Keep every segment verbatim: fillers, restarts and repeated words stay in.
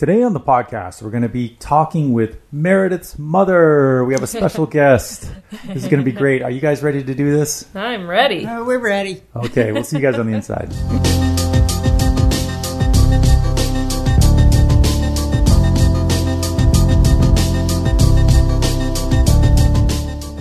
Today on the podcast, we're going to be talking with Meredith's mother. We have a special guest. This is going to be great. Are you guys ready to do this? I'm ready. Oh, we're ready. Okay, we'll see you guys on the inside.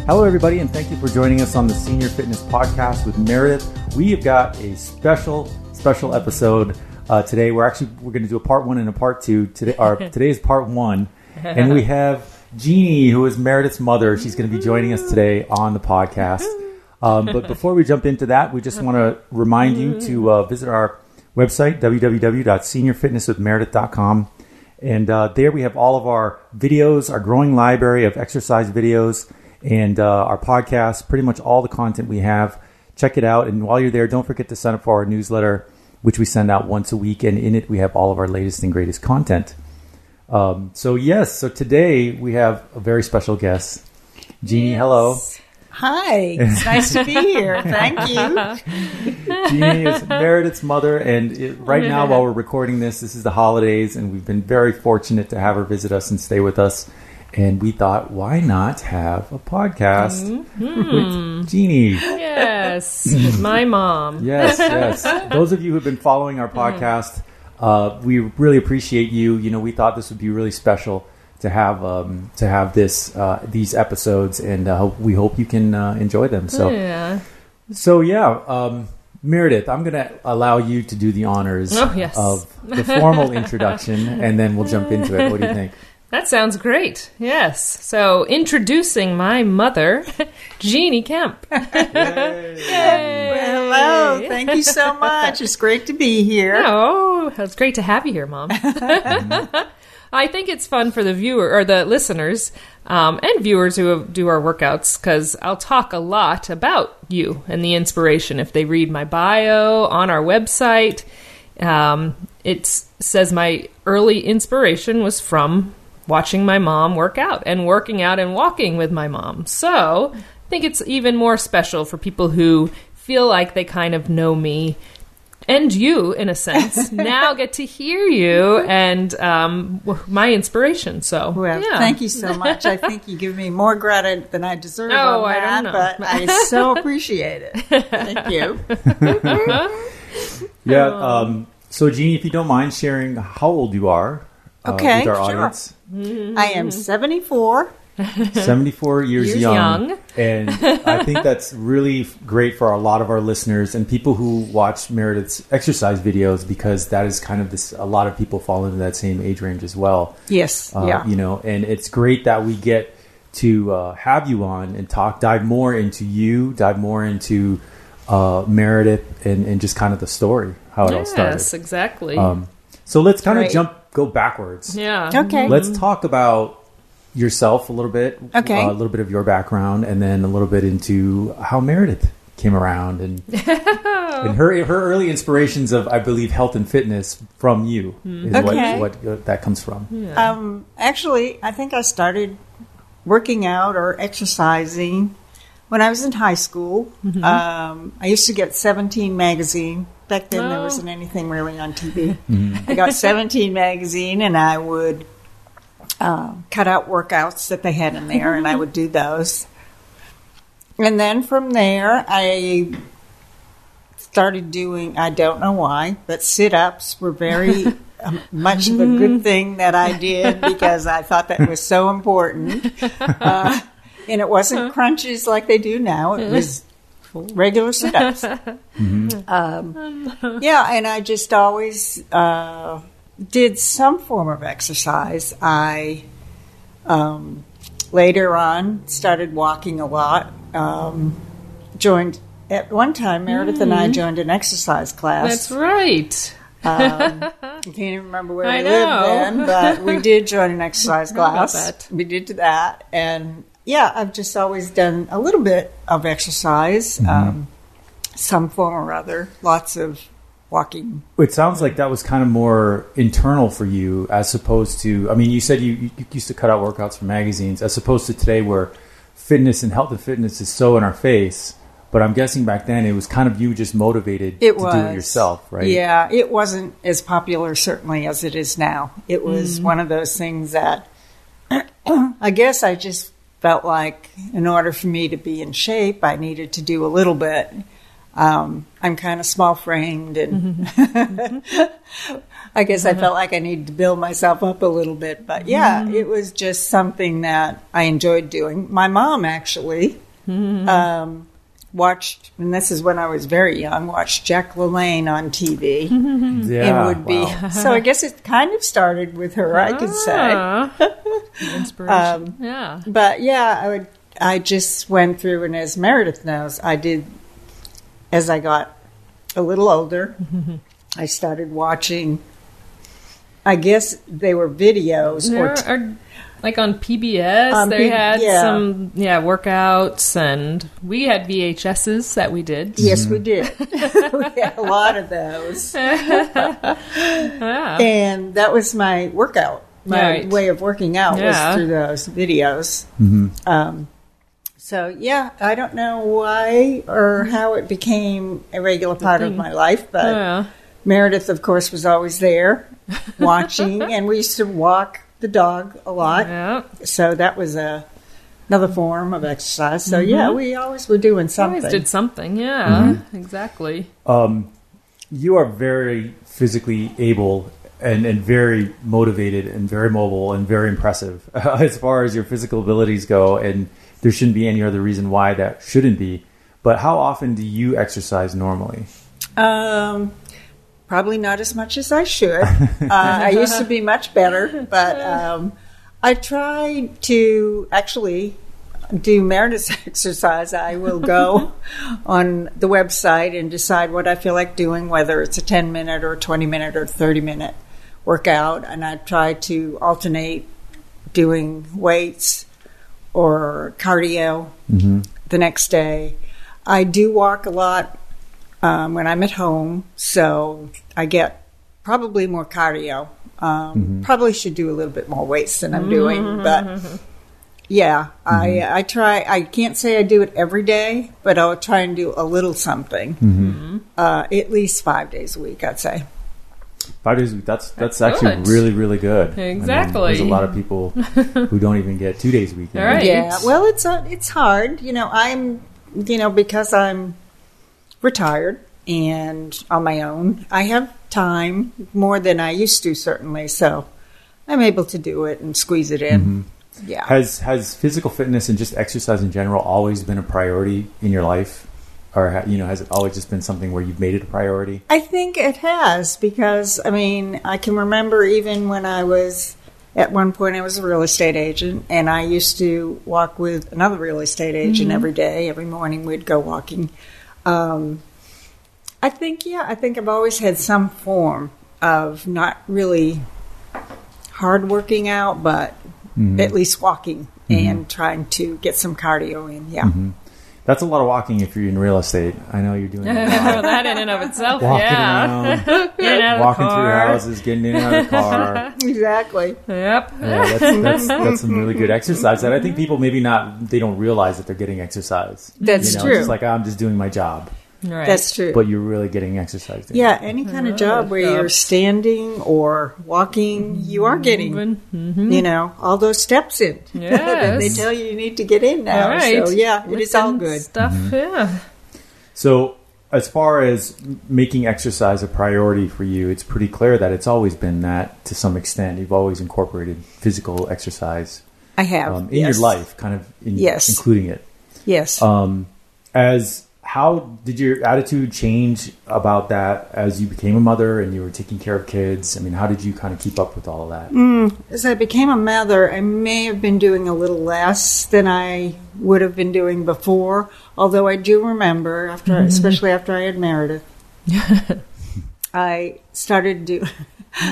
Hello, everybody, and thank you for joining us on the Senior Fitness Podcast with Meredith. We have got a special, special episode uh, today. We're actually we're going to do a part one and a part two. Today, our, today is part one, and we have Genie, who is Meredith's mother. She's going to be joining us today on the podcast. Um, but before we jump into that, we just want to remind you to uh, visit our website, w w w dot senior fitness with meredith dot com. And uh, there we have all of our videos, our growing library of exercise videos, and uh, our podcast, pretty much all the content we have. Check it out. And while you're there, don't forget to sign up for our newsletter, which we send out once a week. And in it, we have all of our latest and greatest content. Um, so, yes. So today we have a very special guest. Genie, yes. Hello. Hi. It's nice to be here. Thank you. Genie is Meredith's mother. And it, right now, while we're recording this, this is the holidays. And we've been very fortunate to have her visit us and stay with us. And we thought, why not have a podcast mm-hmm. with Genie? Yes, my mom. Yes, yes. Those of you who have been following our podcast, uh, we really appreciate you. You know, we thought this would be really special to have um, to have this uh, these episodes, and uh, we hope you can uh, enjoy them. So, yeah. So yeah, um, Meredith, I'm going to allow you to do the honors oh, yes. of the formal introduction, and then we'll jump into it. What do you think? That sounds great. Yes. So, introducing my mother, Genie Kemp. Yay. Yay. Well, hello. Thank you so much. It's great to be here. Oh, it's great to have you here, Mom. I think it's fun for the viewer or the listeners um, and viewers who do our workouts, because I'll talk a lot about you and the inspiration. If they read my bio on our website, um, it says my early inspiration was from watching my mom work out and working out and walking with my mom. So I think it's even more special for people who feel like they kind of know me and you, in a sense, now get to hear you and um, my inspiration. So well, yeah. Thank you so much. I think you give me more credit than I deserve. Oh, on I that, don't know. But I so appreciate it. Thank you. yeah. Um, so, Genie, if you don't mind sharing how old you are. Okay, uh, sure. I am seventy-four. seventy-four years, years young. young. And I think that's really great for a lot of our listeners and people who watch Meredith's exercise videos, because that is kind of this, a lot of people fall into that same age range as well. Yes. Uh, yeah. You know, and it's great that we get to uh, have you on and talk, dive more into you, dive more into uh, Meredith and, and just kind of the story, how it yes, all started. Yes, exactly. Um, so let's kind right. of jump. Go backwards. Yeah. Okay. Let's talk about yourself a little bit. Okay. Uh, a little bit of your background, and then a little bit into how Meredith came around and and her her early inspirations of, I believe, health and fitness from you is okay. what, what uh, that comes from. Yeah. Um. Actually, I think I started working out or exercising when I was in high school. Mm-hmm. Um. I used to get Seventeen magazine. Back then, oh. there wasn't anything really on T V. Mm-hmm. I got Seventeen magazine, and I would uh, cut out workouts that they had in there, and I would do those. And then from there, I started doing, I don't know why, but sit-ups were very um, much of a good thing that I did, because I thought that was so important. Uh, and it wasn't crunches like they do now. It was regular sit-ups. Mm-hmm. um, yeah, and I just always uh, did some form of exercise. I um, later on started walking a lot. Um, joined at one time, Meredith mm-hmm. and I joined an exercise class. That's right. Um, I can't even remember where I, I lived then, but we did join an exercise class. We did that, and. Yeah, I've just always done a little bit of exercise, mm-hmm. um, some form or other, lots of walking. It sounds like that was kind of more internal for you as opposed to, I mean, you said you, you used to cut out workouts from magazines, as opposed to today where fitness and health and fitness is so in our face. But I'm guessing back then it was kind of you just motivated it to was. do it yourself, right? Yeah, it wasn't as popular certainly as it is now. It was mm-hmm. one of those things that I guess I just felt like in order for me to be in shape, I needed to do a little bit. Um, I'm kind of small framed and mm-hmm. I guess mm-hmm. I felt like I needed to build myself up a little bit. But yeah, mm-hmm. it was just something that I enjoyed doing. My mom actually mm-hmm. um watched, and this is when I was very young, watched Jack LaLanne on T V. Yeah, and would be, wow. So I guess it kind of started with her, I could ah, say. Inspiration. Um, yeah. But yeah, I would, I just went through, and as Meredith knows, I did, as I got a little older, I started watching, I guess they were videos. There or t- are- Like on P B S, um, they had yeah. some yeah workouts, and we had V H Ses that we did. Yes, mm-hmm. we did. We had a lot of those. yeah. And that was my workout. My right. way of working out yeah. was through those videos. Mm-hmm. Um, so, yeah, I don't know why or how it became a regular part of my life, but yeah. Meredith, of course, was always there watching, and we used to walk the dog a lot. Yep. So that was a, another form of exercise. So mm-hmm. yeah, we always were doing something. We always did something, yeah, mm-hmm. exactly. Um, you are very physically able and, and very motivated and very mobile and very impressive uh, as far as your physical abilities go. And there shouldn't be any other reason why that shouldn't be. But how often do you exercise normally? Um... Probably not as much as I should. Uh, I used to be much better, but um, I try to actually do Meredith's exercise. I will go on the website and decide what I feel like doing, whether it's a ten-minute or a twenty-minute or thirty-minute workout, and I try to alternate doing weights or cardio mm-hmm. the next day. I do walk a lot. Um, when I'm at home, so I get probably more cardio. Um, mm-hmm. Probably should do a little bit more weights than I'm mm-hmm. doing, but yeah, mm-hmm. I I try. I can't say I do it every day, but I'll try and do a little something. Mm-hmm. Uh, at least five days a week, I'd say. Five days a week. That's that's, that's actually really really good. Exactly. I mean, there's a lot of people who don't even get two days a week. All right. Yeah. Well, it's uh, it's hard. You know, I'm you know because I'm. retired and on my own. I have time more than I used to, certainly, so I'm able to do it and squeeze it in. Mm-hmm. Yeah. Has has physical fitness and just exercise in general always been a priority in your life? Or, you know, has it always just been something where you've made it a priority? I think it has because, I mean, I can remember even when I was, at one point I was a real estate agent, and I used to walk with another real estate agent mm-hmm. every day. Every morning we'd go walking. Um, I think, yeah, I think I've always had some form of not really hard working out, but mm-hmm. at least walking mm-hmm. and trying to get some cardio in. Yeah. Mm-hmm. That's a lot of walking if you're in real estate. I know you're doing that. That in and of itself, walking yeah. Around, getting out of walking the car. Walking through houses, getting in and out of the car. Exactly. Yep. Yeah, that's, that's, that's some really good exercise that I think people maybe not, they don't realize that they're getting exercise. That's you know, true. It's just like, oh, I'm just doing my job. Right. That's true. But you're really getting exercise. There. Yeah, any kind of job where you're standing or walking, you are getting, mm-hmm. you know, all those steps in. Yeah, they tell you you need to get in now. Right. So yeah, it is all good stuff. Mm-hmm. Yeah. So as far as making exercise a priority for you, it's pretty clear that it's always been that to some extent. You've always incorporated physical exercise. I have um, in yes. your life, kind of in, yes. including it. Yes. Um, as How did your attitude change about that as you became a mother and you were taking care of kids? I mean, how did you kind of keep up with all of that? Mm, as I became a mother, I may have been doing a little less than I would have been doing before. Although I do remember, after, mm-hmm. especially after I had Meredith, I started do,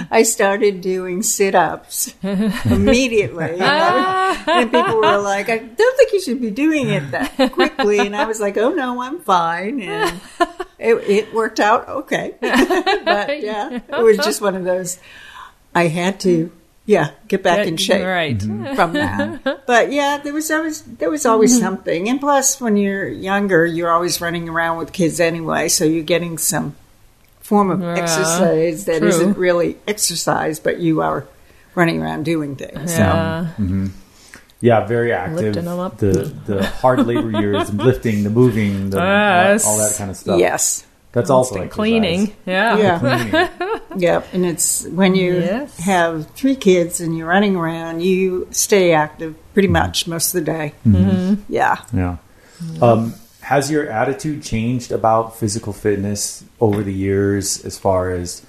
I started doing sit-ups immediately. And, would, and people were like, I don't think you should be doing it that quickly. And I was like, oh, no, I'm fine. And it, it worked out okay. But, yeah, it was just one of those, I had to yeah, get back that, in shape right. mm-hmm. from that. But yeah, there was always there was always mm-hmm. something. And plus, when you're younger, you're always running around with kids anyway, so you're getting some form of yeah, exercise that true. Isn't really exercise, but you are running around doing things. Yeah. So. Mm-hmm. Yeah, very active. Lifting them up. The the hard labor years, lifting, the moving, the, yes. all, all that kind of stuff. Yes. That's also like cleaning. Yeah. Yeah. Cleaning. Yep. And it's when you yes. have three kids and you're running around, you stay active pretty much mm-hmm. most of the day. Mm-hmm. Yeah. Yeah. Mm-hmm. Um, has your attitude changed about physical fitness over the years as far as,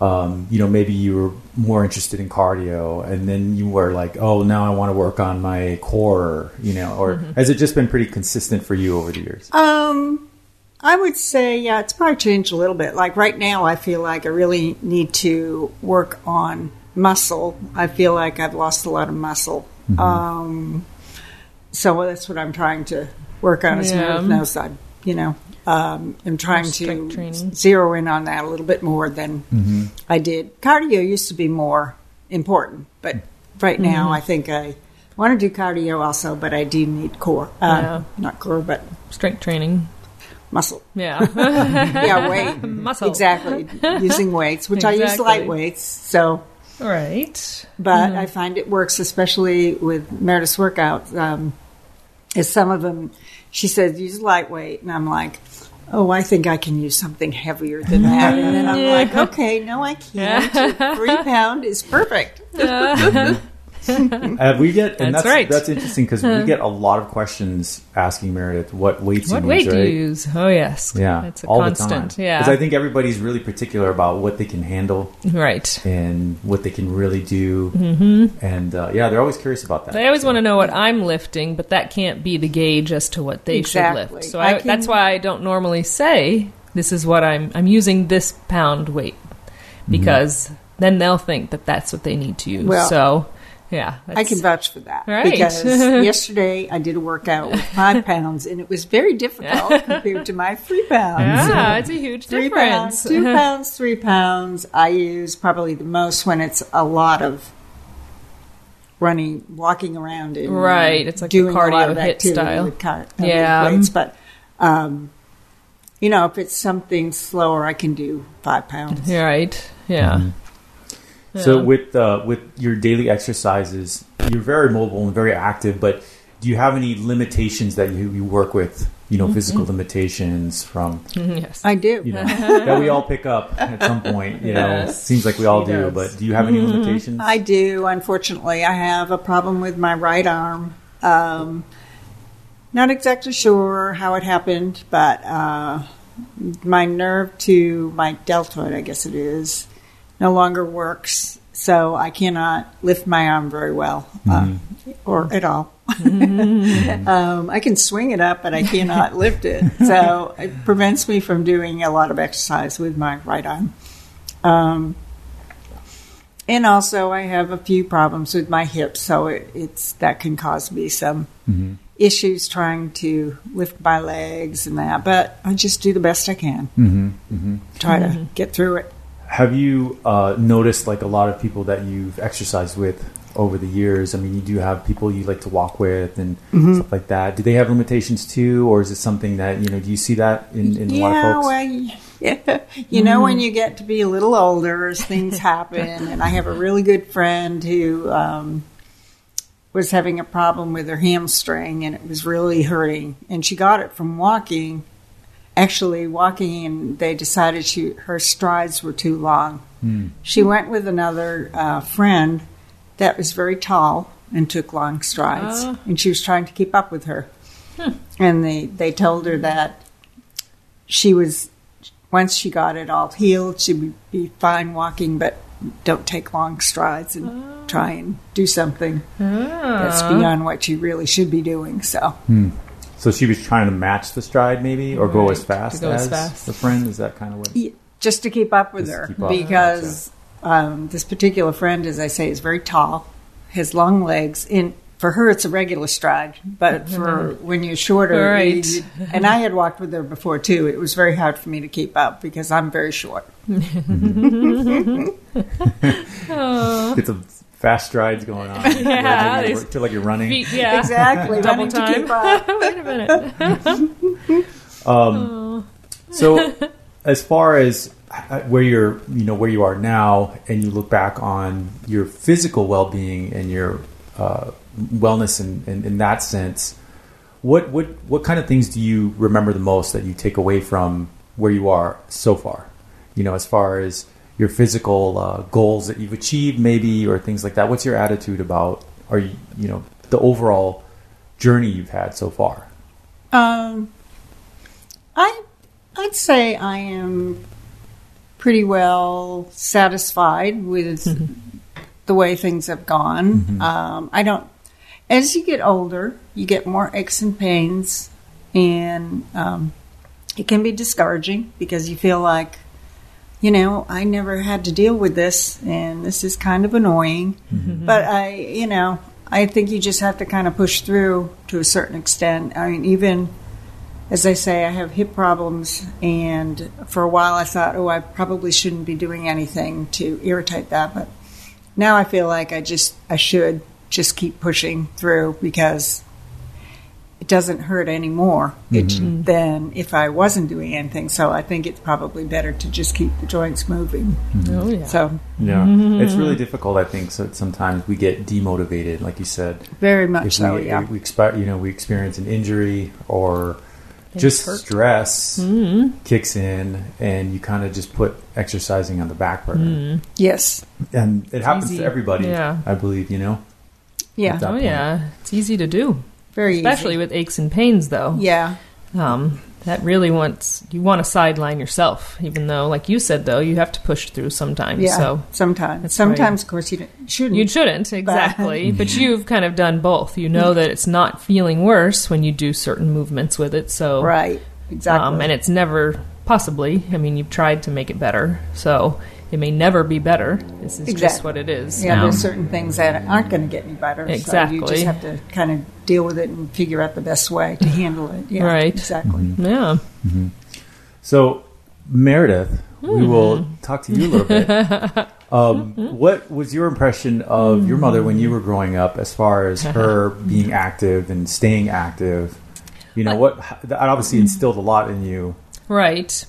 um, you know, maybe you were more interested in cardio and then you were like, oh, now I want to work on my core, you know, or mm-hmm. has it just been pretty consistent for you over the years? Um, I would say, yeah, it's probably changed a little bit. Like right now, I feel like I really need to work on muscle. I feel like I've lost a lot of muscle. Mm-hmm. Um, so that's what I'm trying to work on is yeah. my hypnosis. You know, um, I'm trying to training. zero in on that a little bit more than mm-hmm. I did. Cardio used to be more important, but right mm-hmm. now I think I want to do cardio also, but I do need core. Uh, yeah. Not core, but strength training. Muscle. Yeah. Yeah, weight. Muscle. Exactly. Using weights, which exactly. I use light weights. So. Right. But mm-hmm. I find it works, especially with Meredith's workouts. Um, is some of them, she says, use lightweight. And I'm like, oh, I think I can use something heavier than that. And then I'm yeah. like, okay, no, I can't. Three pound is perfect. Uh. uh, we get, and that's that's, right. that's interesting because we get a lot of questions asking Meredith what weights what you weight use. What weight do you use? Oh yes, yeah, it's a all constant. The time. Yeah, because I think everybody's really particular about what they can handle, right, and what they can really do, mm-hmm. and uh, yeah, they're always curious about that. They always so. want to know what I'm lifting, but that can't be the gauge as to what they exactly. should lift. So I I, can... that's why I don't normally say this is what I'm. I'm using this pound weight because mm-hmm. then they'll think that that's what they need to use. Well, so. Yeah, I can vouch for that right. because yesterday I did a workout with five pounds and it was very difficult compared to my three pounds. Yeah, so it's a huge three difference. Pounds, two pounds, three pounds. I use probably the most when it's a lot of running, walking around, and right. It's like doing a cardio a lot of hit style. With car- yeah, weights. But um, you know, if it's something slower, I can do five pounds. Right. Yeah. Mm-hmm. Yeah. So with uh, with your daily exercises, you're very mobile and very active, but do you have any limitations that you, you work with, you know, mm-hmm. physical limitations from? Yes, I do. You know, that we all pick up at some point, you know, yes. seems like we all she do, does. But do you have any limitations? I do, unfortunately. I have a problem with my right arm. Um, not exactly sure how it happened, but uh, my nerve to my deltoid, I guess it is, no longer works, so I cannot lift my arm very well, uh, mm. or at all. mm. um, I can swing it up, but I cannot lift it. So it prevents me from doing a lot of exercise with my right arm. Um, and also, I have a few problems with my hips, so it, it's that can cause me some mm-hmm. issues trying to lift my legs and that. But I just do the best I can. Mm-hmm. Mm-hmm. Try mm-hmm. to get through it. Have you uh, noticed, like, a lot of people that you've exercised with over the years? I mean, you do have people you like to walk with and mm-hmm. stuff like that. Do they have limitations, too? Or is it something that, you know, do you see that in, in yeah, a lot of folks? Well, yeah, you mm-hmm. know, when you get to be a little older, as things happen. And I have a really good friend who um, was having a problem with her hamstring, and it was really hurting. And she got it from walking. Actually walking, and they decided she, her strides were too long. Mm. She went with another uh, friend that was very tall and took long strides, uh. and she was trying to keep up with her. Hmm. And they, they told her that she was, once she got it all healed, she would be fine walking, but don't take long strides and uh. try and do something uh. that's beyond what you really should be doing. So. Mm. So she was trying to match the stride, maybe, or right. go as fast go as, as fast. The friend? Is that kind of what? Yeah, just to keep up with just her. Up. Because um, this particular friend, as I say, is very tall, has long legs. And for her, it's a regular stride. But mm-hmm. for when you're shorter, right. you, and I had walked with her before, too. It was very hard for me to keep up because I'm very short. It's a fast strides going on. Yeah, you feel like you're running. Feet, yeah, exactly. Double time. To keep up. Wait a minute. um, so, as far as where you're, you know, where you are now, and you look back on your physical well-being and your uh, wellness, in, in, in that sense, what what what kind of things do you remember the most that you take away from where you are so far? You know, as far as your physical uh, goals that you've achieved, maybe, or things like that. What's your attitude about, or you, you know, the overall journey you've had so far? Um, I I'd say I am pretty well satisfied with mm-hmm. the way things have gone. Mm-hmm. Um, I don't. As you get older, you get more aches and pains, and um, it can be discouraging because you feel like, you know, I never had to deal with this, and this is kind of annoying. Mm-hmm. But I, you know, I think you just have to kind of push through to a certain extent. I mean, even as I say, I have hip problems, and for a while I thought, oh, I probably shouldn't be doing anything to irritate that. But now I feel like I just, I should just keep pushing through, because it doesn't hurt any more mm-hmm. than if I wasn't doing anything. So I think it's probably better to just keep the joints moving. Mm-hmm. Oh, yeah. So yeah, mm-hmm. it's really difficult. I think so sometimes we get demotivated, like you said. Very much if so. We, yeah. We expect, you know, we experience an injury or it just hurts. Stress mm-hmm. kicks in, and you kind of just put exercising on the back burner. Mm-hmm. Yes, and it it's happens easy. To everybody. Yeah. I believe you know. Yeah. Oh point. Yeah, it's easy to do. Very Especially easy. With aches and pains, though. Yeah. Um, that really wants, you want to sideline yourself, even though, like you said, though, you have to push through sometimes. Yeah, so sometimes. Sometimes, of course, you shouldn't. You shouldn't, exactly. But, but you've kind of done both. You know that it's not feeling worse when you do certain movements with it. So right, exactly. Um, and it's never, possibly, I mean, you've tried to make it better, so it may never be better. This is exactly. just what it is. Yeah, now. There's certain things that aren't going to get any better. Exactly. So you just have to kind of deal with it and figure out the best way to handle it. Yeah, right. Exactly. Mm-hmm. Yeah. Mm-hmm. So, Meredith, mm. we will talk to you a little bit. Um, mm-hmm. What was your impression of mm-hmm. your mother when you were growing up, as far as her being active and staying active? You know, what, what that obviously instilled a lot in you. Right.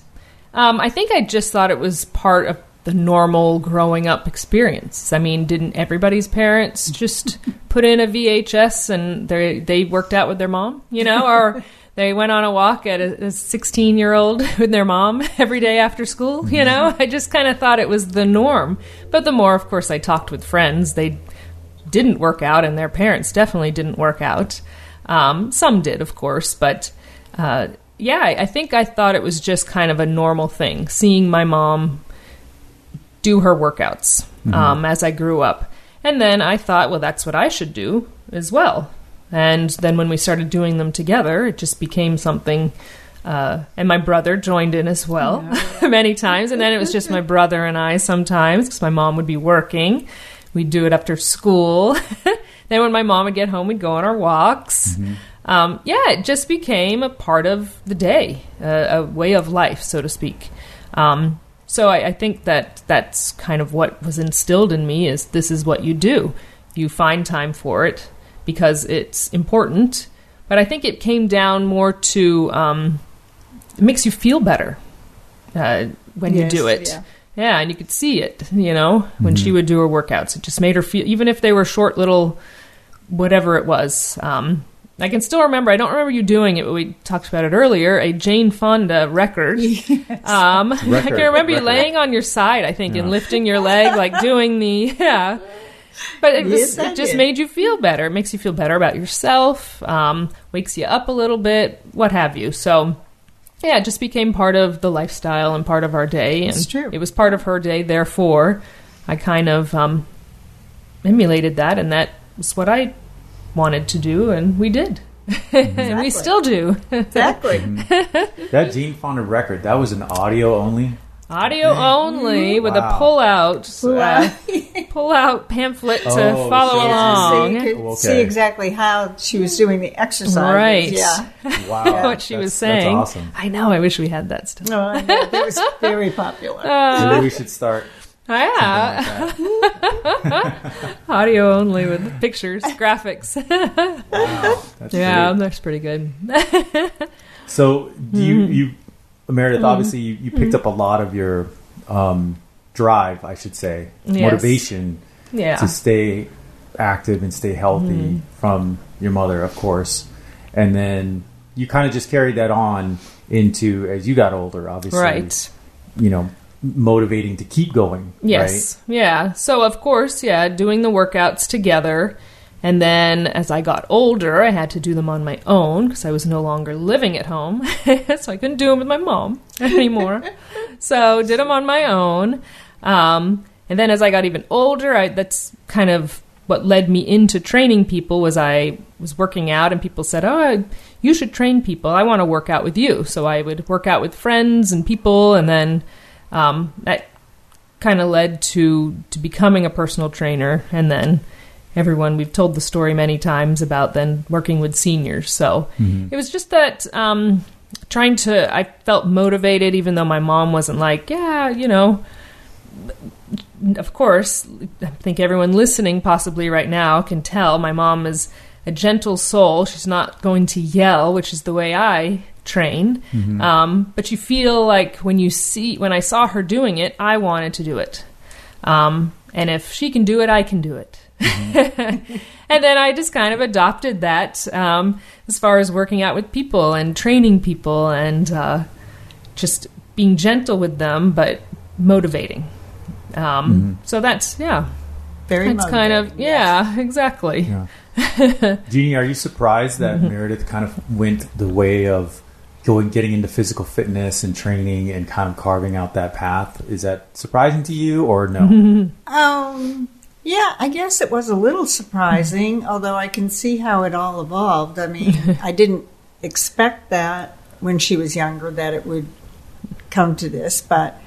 Um, I think I just thought it was part of the normal growing up experience. I mean, didn't everybody's parents just put in a V H S and they they worked out with their mom, you know, or they went on a walk at a sixteen-year-old with their mom every day after school, you know? I just kind of thought it was the norm. But the more, of course, I talked with friends, they didn't work out, and their parents definitely didn't work out. Um, some did, of course, but uh, yeah, I think I thought it was just kind of a normal thing, seeing my mom do her workouts mm-hmm. um, as I grew up. And then I thought, well, that's what I should do as well. And then when we started doing them together, it just became something. Uh, and my brother joined in as well yeah. many times. And then it was just my brother and I sometimes, because my mom would be working. We'd do it after school. Then when my mom would get home, we'd go on our walks. Mm-hmm. Um, yeah, it just became a part of the day, a, a way of life, so to speak. Um So I, I think that that's kind of what was instilled in me, is this is what you do. You find time for it because it's important. But I think it came down more to um, it makes you feel better uh, when yes, you do it. Yeah. yeah, and you could see it, you know, when mm-hmm. she would do her workouts. It just made her feel, even if they were short little whatever it was. Um I can still remember, I don't remember you doing it, but we talked about it earlier, a Jane Fonda record. Yes. Um, record I can remember record. You laying on your side, I think, yeah. and lifting your leg, like doing the, yeah. But it, yes, was, it just made you feel better. It makes you feel better about yourself, um, wakes you up a little bit, what have you. So, yeah, it just became part of the lifestyle and part of our day. It's true. It was part of her day, therefore, I kind of um, emulated that, and that was what I wanted to do, and we did. Exactly. And we still do. Exactly. Mm-hmm. That Gene Fonda record, that was an audio only? Audio yeah. only, with wow. a pull-out pull uh, pull-out pamphlet oh, to follow so along. So you could okay. see exactly how she was doing the exercises. Right. Yeah. Wow. What she that's, was saying. That's awesome. I know. I wish we had that stuff. No, I know. That was very popular. Uh, Maybe we should start Yeah. Like Audio only with pictures, graphics. Wow, that's yeah, pretty... that's pretty good. So do you, mm. you Meredith, mm. obviously you, you picked mm. up a lot of your um, drive, I should say, yes. motivation yeah. to stay active and stay healthy mm. from your mother, of course. And then you kind of just carried that on into, as you got older, obviously, right. you know, motivating to keep going. Yes. Right? Yeah. So of course, yeah, doing the workouts together. And then as I got older, I had to do them on my own because I was no longer living at home. So I couldn't do them with my mom anymore. So did them on my own. Um, and then as I got even older, I, that's kind of what led me into training people was I was working out and people said, oh, I, you should train people. I want to work out with you. So I would work out with friends and people. And then um, that kind of led to, to becoming a personal trainer. And then... everyone, we've told the story many times about then working with seniors. So mm-hmm. it was just that um, trying to, I felt motivated, even though my mom wasn't like, yeah, you know, of course, I think everyone listening possibly right now can tell my mom is a gentle soul. She's not going to yell, which is the way I train. Mm-hmm. Um, but you feel like when you see, when I saw her doing it, I wanted to do it. Um, and if she can do it, I can do it. Mm-hmm. And then I just kind of adopted that um, as far as working out with people and training people and uh, just being gentle with them, but motivating. Um, mm-hmm. So that's, yeah. Very that's motivating. That's kind of, yeah, yes. exactly. Yeah. Jeannie, are you surprised that mm-hmm. Meredith kind of went the way of going, getting into physical fitness and training and kind of carving out that path? Is that surprising to you or no? Mm-hmm. Um... Yeah, I guess it was a little surprising, although I can see how it all evolved. I mean, I didn't expect that when she was younger, that it would come to this, but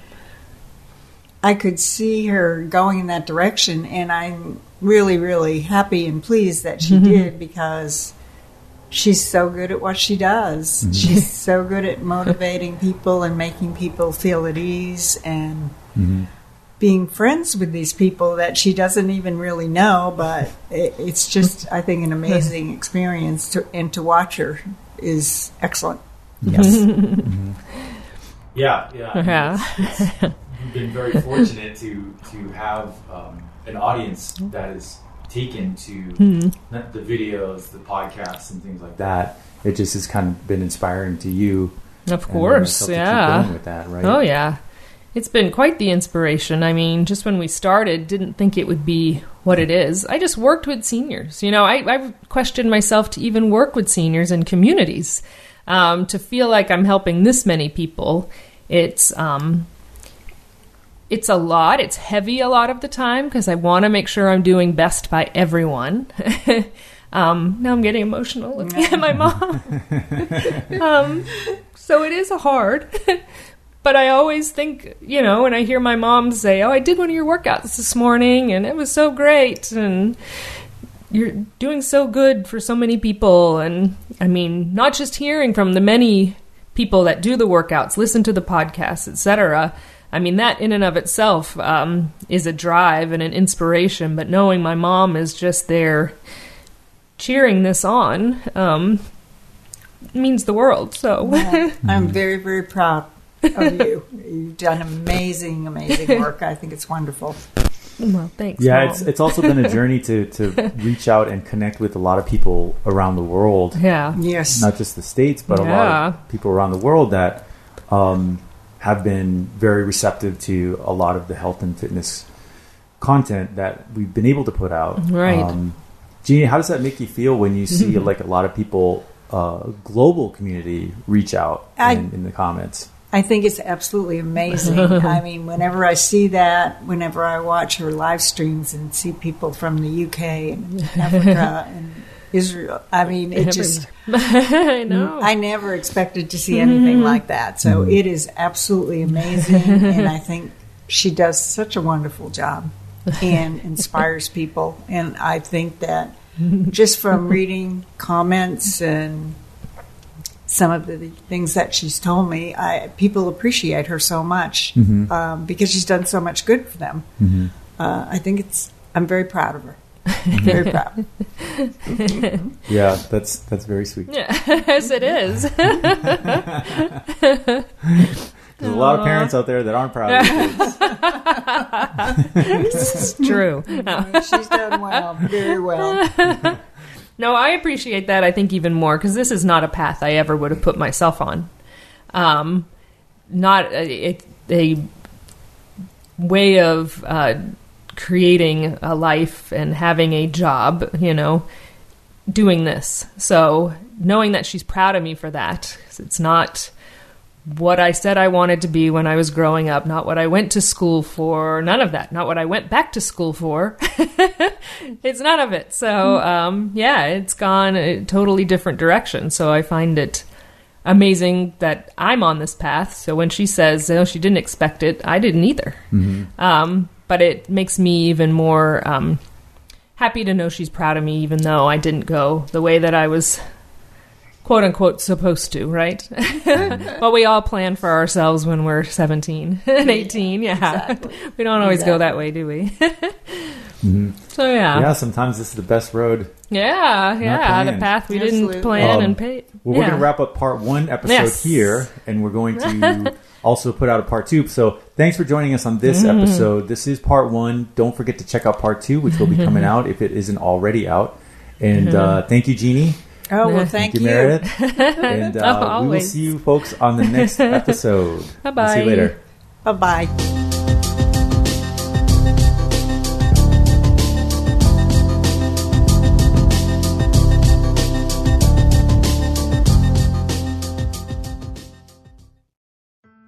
I could see her going in that direction, and I'm really, really happy and pleased that she mm-hmm. did, because she's so good at what she does. Mm-hmm. She's so good at motivating people and making people feel at ease, and... Mm-hmm. being friends with these people that she doesn't even really know, but it, it's just, I think, an amazing experience to, and to watch her is excellent. Yes. Mm-hmm. Yeah, yeah. I mean, yeah. It's, it's, you've been very fortunate to, to have um, an audience that is taken to mm-hmm. the videos, the podcasts, and things like that. It just has kind of been inspiring to you. Of course, yeah. Keep going with that, right? Oh, yeah. It's been quite the inspiration. I mean, just when we started, didn't think it would be what it is. I just worked with seniors. You know, I, I questioned myself to even work with seniors in communities. Um, to feel like I'm helping this many people, it's um, it's a lot. It's heavy a lot of the time because I want to make sure I'm doing best by everyone. um, now I'm getting emotional looking at my mom. um, so it is a hard... But I always think, you know, when I hear my mom say, oh, I did one of your workouts this morning and it was so great and you're doing so good for so many people. And I mean, not just hearing from the many people that do the workouts, listen to the podcasts, et cetera. I mean, that in and of itself um, is a drive and an inspiration. But knowing my mom is just there cheering this on um, means the world. So yeah, I'm very, very proud. Oh, you. You've done amazing, amazing work. I think it's wonderful. Well, thanks. Yeah, Mom. it's it's also been a journey to, to reach out and connect with a lot of people around the world. Yeah. Yes. Not just the States, but yeah. a lot of people around the world that um, have been very receptive to a lot of the health and fitness content that we've been able to put out. Right. Um, Jeannie, how does that make you feel when you see like a lot of people, uh, global community, reach out I- in, in the comments? I think it's absolutely amazing. I mean, whenever I see that, whenever I watch her live streams and see people from the U K and Africa and Israel, I mean, it just, I know. I never expected to see anything like that. So it is absolutely amazing. And I think she does such a wonderful job and inspires people. And I think that just from reading comments and some of the things that she's told me, I, people appreciate her so much mm-hmm. um, because she's done so much good for them. Mm-hmm. Uh, I think it's, I'm very proud of her. I'm very proud. Yeah, that's that's very sweet. Yeah, yes, it is. There's a lot of parents out there that aren't proud of their kids. This is true. No. She's done well, very well. No, I appreciate that, I think, even more, because this is not a path I ever would have put myself on. Um, not a, a way of uh, creating a life and having a job, you know, doing this. So knowing that she's proud of me for that, 'cause it's not what I said I wanted to be when I was growing up, not what I went to school for, none of that, not what I went back to school for. It's none of it. So, um, yeah, it's gone a totally different direction. So I find it amazing that I'm on this path. So when she says, oh, she didn't expect it, I didn't either. Mm-hmm. Um, but it makes me even more um, happy to know she's proud of me, even though I didn't go the way that I was quote unquote supposed to, right? But we all plan for ourselves when we're seventeen and eighteen. Yeah. Exactly. We don't always exactly. go that way, do we? Mm-hmm. So yeah. Yeah, sometimes this is the best road. Yeah, yeah. The path we Absolutely. didn't plan um, and pay. Well, yeah. We're gonna wrap up part one episode yes. here, and we're going to also put out a part two. So thanks for joining us on this mm-hmm. episode. This is part one. Don't forget to check out part two, which will be coming out if it isn't already out. And mm-hmm. uh thank you, Jeannie. Oh, well, thank, thank you, you. Meredith. And uh, oh, we will see you folks on the next episode. Bye-bye. I'll see you later. Bye-bye.